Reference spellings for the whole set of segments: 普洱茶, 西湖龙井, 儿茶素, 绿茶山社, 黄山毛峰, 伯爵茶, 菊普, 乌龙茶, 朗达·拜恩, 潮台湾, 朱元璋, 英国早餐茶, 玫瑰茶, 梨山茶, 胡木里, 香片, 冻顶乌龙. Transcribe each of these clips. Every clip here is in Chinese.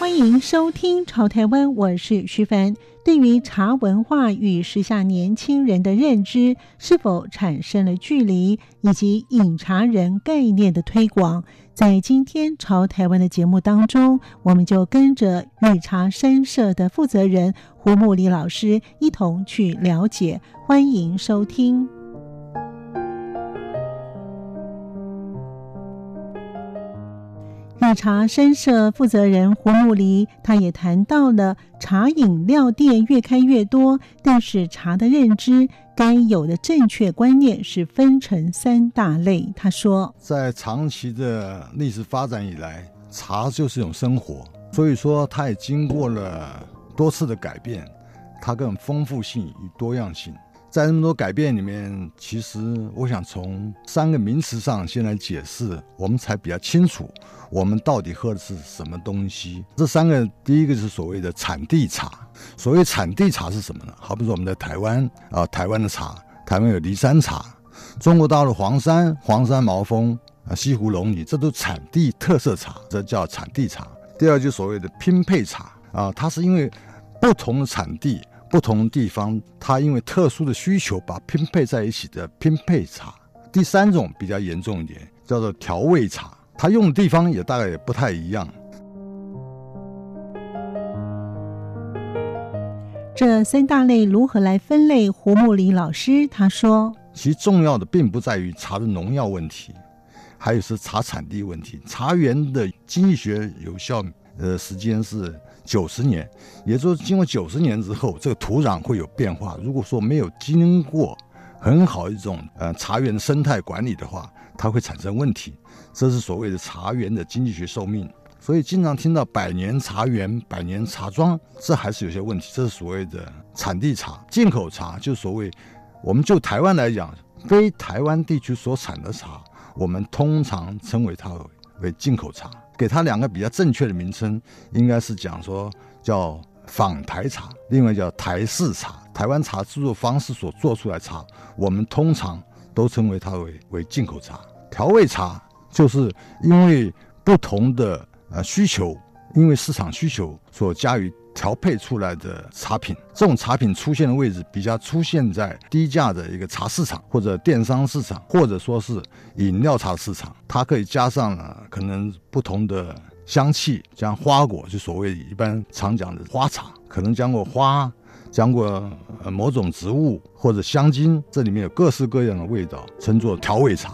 欢迎收听《潮台湾》，我是徐凡。对于茶文化与时下年轻人的认知是否产生了距离，以及饮茶人概念的推广，在今天潮台湾的节目当中，我们就跟着绿茶山社的负责人胡木里老师一同去了解。欢迎收听。绿茶山社负责人胡木里，他也谈到了茶饮料店越开越多，但是茶的认知该有的正确观念是分成三大类。他说，在长期的历史发展以来，茶就是一种生活，所以说它也经过了多次的改变，它更丰富性与多样性。在那么多改变里面，其实我想从三个名词上先来解释，我们才比较清楚我们到底喝的是什么东西。这三个，第一个是所谓的产地茶。所谓产地茶是什么呢？好比说我们在台湾啊，台湾的茶，台湾有梨山茶，中国大陆黄山、黄山毛峰啊、西湖龙井，这都产地特色茶，这叫产地茶。第二就是所谓的拼配茶啊，它是因为不同的产地。不同地方它因为特殊的需求把拼配在一起的拼配茶。第三种比较严重一点，叫做调味茶，它用的地方也大概也不太一样。这三大类如何来分类？胡木里老师他说，其重要的并不在于茶的农药问题，还有是茶产地问题。茶园的经济学有效时间是90年，也就是经过90年之后，这个土壤会有变化。如果说没有经过很好一种茶园的生态管理的话，它会产生问题。这是所谓的茶园的经济学寿命。所以经常听到100年茶园、100年茶庄，这还是有些问题。这是所谓的产地茶。进口茶就所谓我们就台湾来讲，非台湾地区所产的茶，我们通常称为它为进口茶。给它两个比较正确的名称，应该是讲说叫仿台茶，另外叫台式茶。台湾茶制作方式所做出来茶，我们通常都称为它为进口茶。调味茶就是因为不同的需求，因为市场需求所加以调配出来的茶品。这种茶品出现的位置比较出现在低价的一个茶市场，或者电商市场，或者说是饮料茶市场。它可以加上可能不同的香气，像花果，就所谓一般常讲的花茶，可能加过花，加过某种植物或者香精，这里面有各式各样的味道，称作调味茶。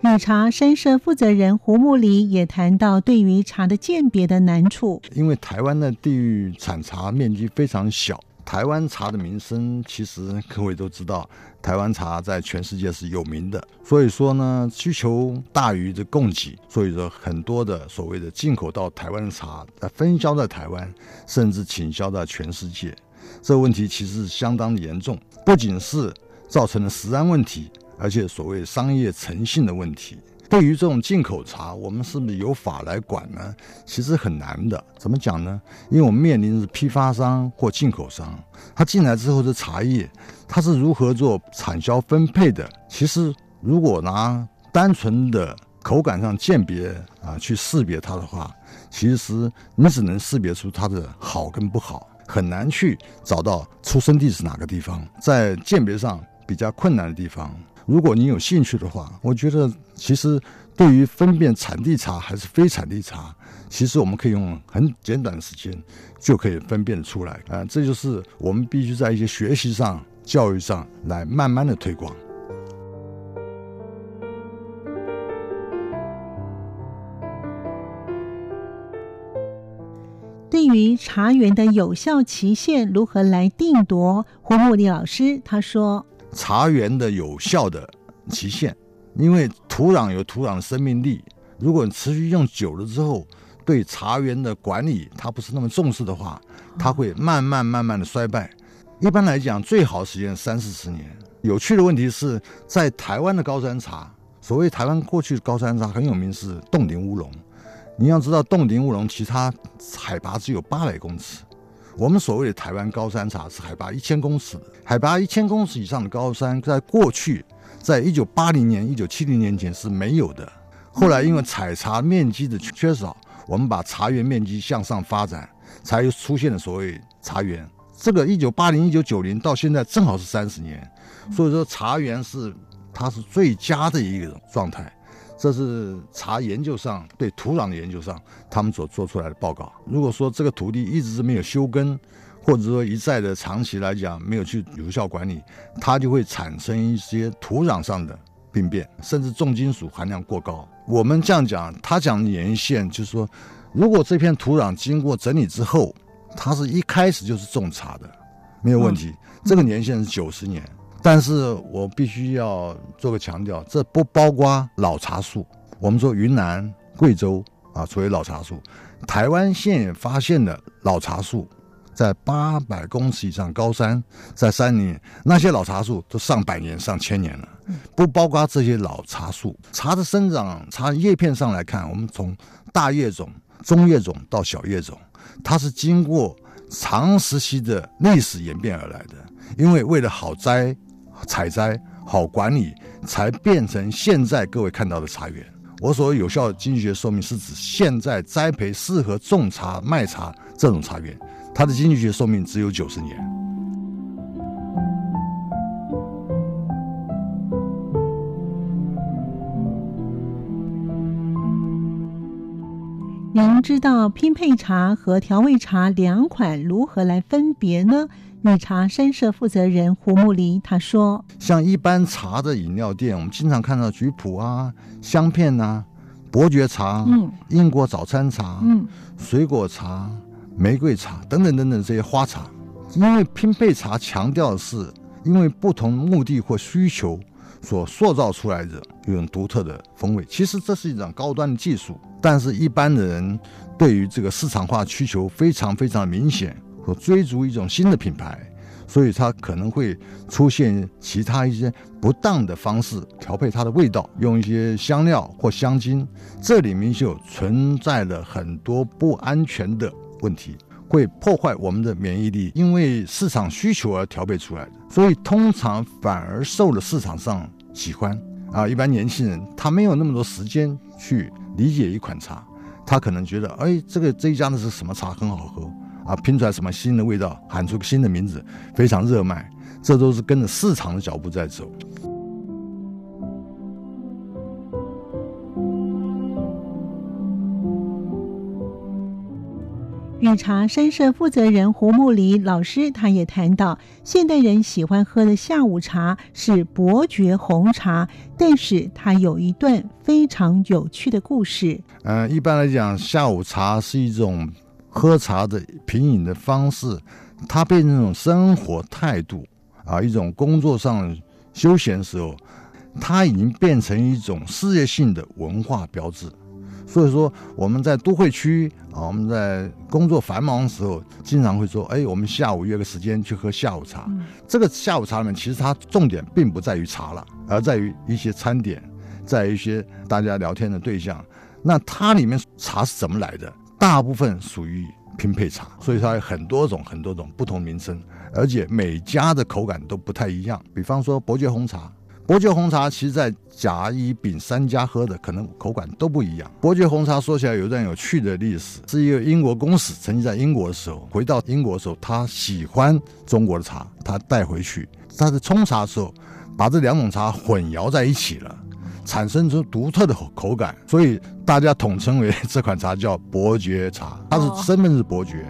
绿茶山社负责人胡木里也谈到对于茶的鉴别的难处。因为台湾的地域产茶面积非常小，台湾茶的名声其实各位都知道，台湾茶在全世界是有名的。所以说呢，需求大于的供给，所以说很多的所谓的进口到台湾的茶分销在台湾，甚至倾销在全世界。这个问题其实相当的严重，不仅是造成了食安问题，而且所谓商业诚信的问题。对于这种进口茶，我们是不是由法来管呢？其实很难的。怎么讲呢？因为我们面临的是批发商或进口商，他进来之后的茶叶，他是如何做产销分配的？其实如果拿单纯的口感上鉴别去识别它的话，其实你只能识别出它的好跟不好，很难去找到出生地是哪个地方，在鉴别上比较困难的地方。如果你有兴趣的话，我觉得其实对于分辨产地茶还是非产地茶，其实我们可以用很简短的时间就可以分辨出来啊，这就是我们必须在一些学习上、教育上来慢慢的推广。对于茶园的有效期限如何来定夺，胡木里老师他说，茶园的有效的期限，因为土壤有土壤的生命力，如果你持续用久了之后，对茶园的管理它不是那么重视的话，它会慢慢的衰败。一般来讲，最好时间30-40年。有趣的问题是在台湾的高山茶，所谓台湾过去的高山茶很有名是冻顶乌龙。你要知道，冻顶乌龙其他海拔只有800公尺。我们所谓的台湾高山茶是海拔1000公尺的，海拔1000公尺以上的高山，在过去，在1980年、1970年前是没有的。后来因为采茶面积的缺少，我们把茶园面积向上发展，才出现了所谓茶园。这个1980、1990到现在正好是30年，所以说茶园是它是最佳的一个状态。这是茶研究上对土壤的研究上他们所做出来的报告。如果说这个土地一直是没有休耕，或者说一再的长期来讲没有去有效管理，它就会产生一些土壤上的病变，甚至重金属含量过高。我们这样讲，他讲的沿线就是说，如果这片土壤经过整理之后，它是一开始就是种茶的，没有问题。这个年限是90年。但是我必须要做个强调，这不包括老茶树。我们说云南、贵州啊，所谓老茶树，台湾现也发现的老茶树，在800公尺以上高山，在山林，那些老茶树都上百年、上千年了，不包括这些老茶树。茶的生长，茶叶片上来看，我们从大叶种、中叶种到小叶种，它是经过长时期的历史演变而来的。因为为了好摘、采摘好管理，才变成现在各位看到的茶园。我所谓有效的经济学说明，是指现在栽培适合种茶卖茶这种茶园，它的经济学寿命只有90年。您知道拼配茶和调味茶两款如何来分别呢？美茶山社负责人胡木黎他说，像一般茶的饮料店，我们经常看到菊普啊、香片啊、伯爵茶、英国早餐茶、水果茶、玫瑰茶等等等等这些花茶。因为拼配茶强调的是因为不同目的或需求所塑造出来的一种独特的风味，其实这是一种高端的技术，但是一般的人对于这个市场化需求非常明显，所追逐一种新的品牌，所以它可能会出现其他一些不当的方式调配它的味道，用一些香料或香精，这里面就存在了很多不安全的问题，会破坏我们的免疫力，因为市场需求而调配出来的，所以通常反而受了市场上喜欢啊。一般年轻人他没有那么多时间去理解一款茶，他可能觉得这一家的是什么茶很好喝啊，拼出来什么新的味道，喊出个新的名字，非常热卖，这都是跟着市场的脚步在走。美茶山社负责人胡木黎老师他也谈到，现代人喜欢喝的下午茶是伯爵红茶，但是它有一段非常有趣的故事。一般来讲，下午茶是一种喝茶的品饮的方式，它变成一种生活态度啊，一种工作上休闲时候，它已经变成一种世界性的文化标志。所以说我们在都会区啊，我们在工作繁忙的时候，经常会说，我们下午约个时间去喝下午茶。这个下午茶里面，其实它重点并不在于茶了，而在于一些餐点，在于一些大家聊天的对象。那它里面茶是怎么来的？大部分属于拼配茶，所以它有很多种不同名称，而且每家的口感都不太一样。比方说伯爵红茶其实在甲、乙、丙三家喝的可能口感都不一样。伯爵红茶说起来有一段有趣的历史，是一个英国公使曾经在英国的时候，回到英国的时候，他喜欢中国的茶，他带回去，他在冲茶的时候把这两种茶混淆在一起了，产生出独特的口感，所以大家统称为这款茶叫伯爵茶，它是身份是伯爵。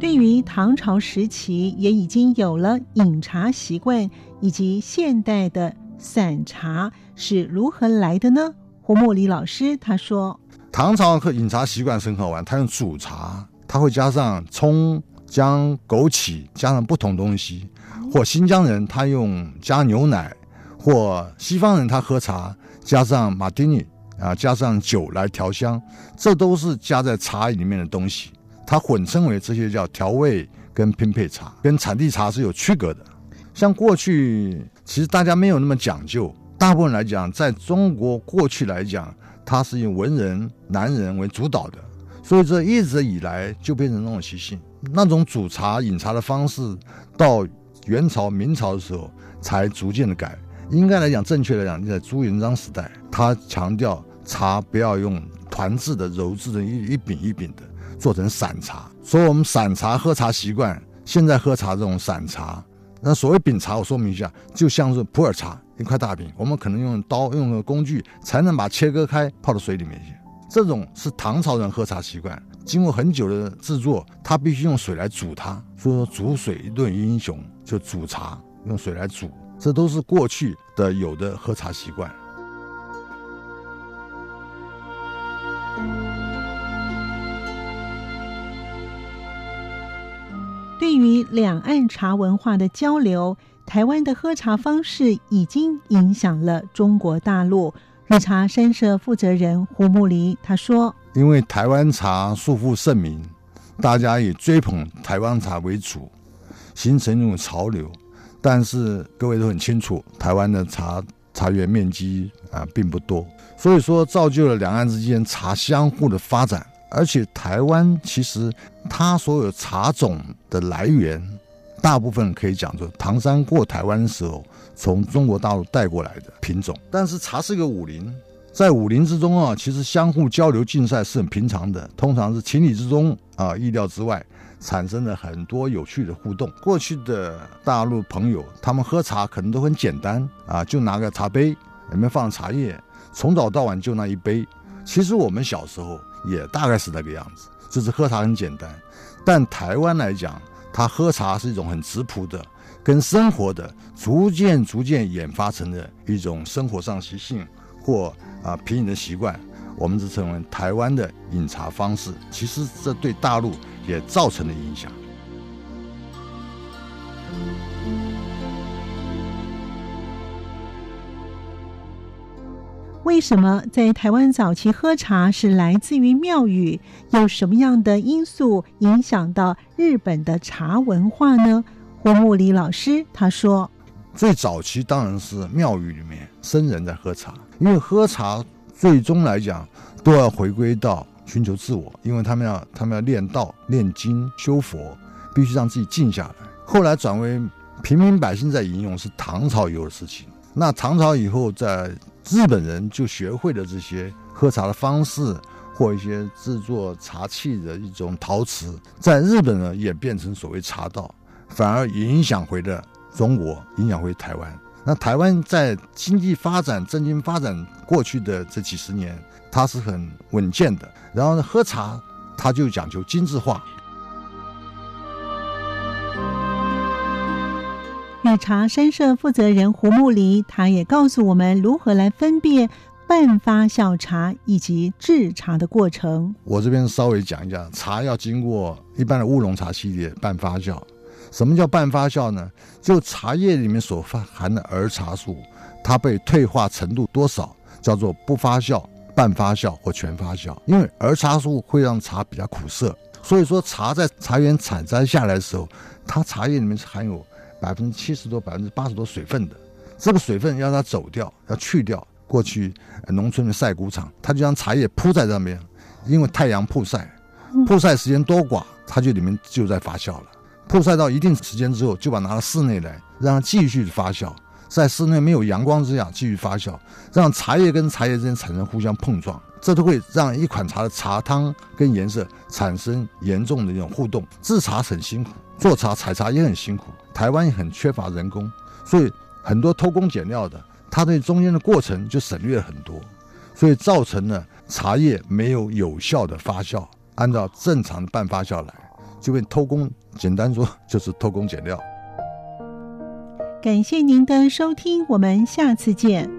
对于唐朝时期也已经有了饮茶习惯，以及现代的散茶是如何来的呢？胡木黎老师他说，唐朝和饮茶习惯很好玩，他用煮茶，他会加上葱、将枸杞，加上不同东西，或新疆人他用加牛奶，或西方人他喝茶加上马丁尼啊，加上酒来调香，这都是加在茶饮里面的东西，它混称为这些叫调味跟拼配茶，跟产地茶是有区隔的。像过去其实大家没有那么讲究，大部分来讲，在中国过去来讲，它是以文人、男人为主导的，所以这一直以来就变成那种习性，那种煮茶饮茶的方式，到元朝、明朝的时候才逐渐的改。应该来讲，正确来讲，在朱元璋时代，他强调茶不要用团制的、揉制的一饼一饼的做成散茶，所以我们散茶喝茶习惯，现在喝茶这种散茶，那所谓饼茶，我说明一下，就像是普洱茶一块大饼，我们可能用刀用个工具才能把切割开，泡到水里面去。这种是唐朝人喝茶习惯，经过很久的制作，他必须用水来煮它，所以说煮水论英雄，就煮茶用水来煮，这都是过去的有的喝茶习惯。对于两岸茶文化的交流，台湾的喝茶方式已经影响了中国大陆。绿茶山社负责人胡木黎他说，因为台湾茶素负盛名，大家以追捧台湾茶为主，形成一种潮流。但是各位都很清楚，台湾的茶园面积并不多，所以说造就了两岸之间茶相互的发展。而且台湾其实它所有茶种的来源，大部分可以讲说唐山过台湾的时候从中国大陆带过来的品种。但是茶是一个武林，在武林之中其实相互交流竞赛是很平常的，通常是情理之中意料之外，产生了很多有趣的互动。过去的大陆朋友他们喝茶可能都很简单就拿个茶杯里面放茶叶，从早到晚就那一杯。其实我们小时候也大概是那个样子，就是喝茶很简单。但台湾来讲，他喝茶是一种很质朴的跟生活的，逐渐演发成的一种生活上习性或品饮的习惯，我们只称为台湾的饮茶方式。其实这对大陆也造成了影响。为什么在台湾早期喝茶是来自于庙宇？有什么样的因素影响到日本的茶文化呢？胡木黎老师他说，最早期当然是庙宇里面僧人在喝茶，因为喝茶最终来讲都要回归到寻求自我，因为他们要练道、练经、修佛，必须让自己静下来。后来转为平民百姓在饮用，是唐朝以后的事情。那唐朝以后在日本人就学会了这些喝茶的方式，或一些制作茶器的一种陶瓷，在日本呢也变成所谓茶道，反而影响回了中国，影响回台湾。那台湾在经济发展、政经发展过去的这几十年，它是很稳健的。然后喝茶，它就讲究精致化。绿茶山社负责人胡木黎他也告诉我们如何来分辨半发酵茶以及制茶的过程。我这边稍微讲一下，茶要经过一般的乌龙茶系列半发酵。什么叫半发酵呢？就茶叶里面所含的儿茶素，它被退化程度多少叫做不发酵、半发酵或全发酵。因为儿茶素会让茶比较苦涩，所以说茶在茶园采摘下来的时候，它茶叶里面含有70%多、80%多水分的，这个水分要它走掉，要去掉。过去农村的晒谷场，它就将茶叶铺在上面，因为太阳曝晒，曝晒时间多寡，它就里面就在发酵了。曝晒到一定时间之后，就把它拿到室内来，让它继续发酵，在室内没有阳光之下继续发酵，让茶叶跟茶叶之间产生互相碰撞，这都会让一款茶的茶汤跟颜色产生严重的一种互动。制茶很辛苦，做茶采茶也很辛苦，台湾也很缺乏人工，所以很多偷工减料的，它对中间的过程就省略了很多，所以造成了茶叶没有有效的发酵，按照正常的半发酵来，就被偷工，简单说就是偷工减料。感谢您的收听，我们下次见。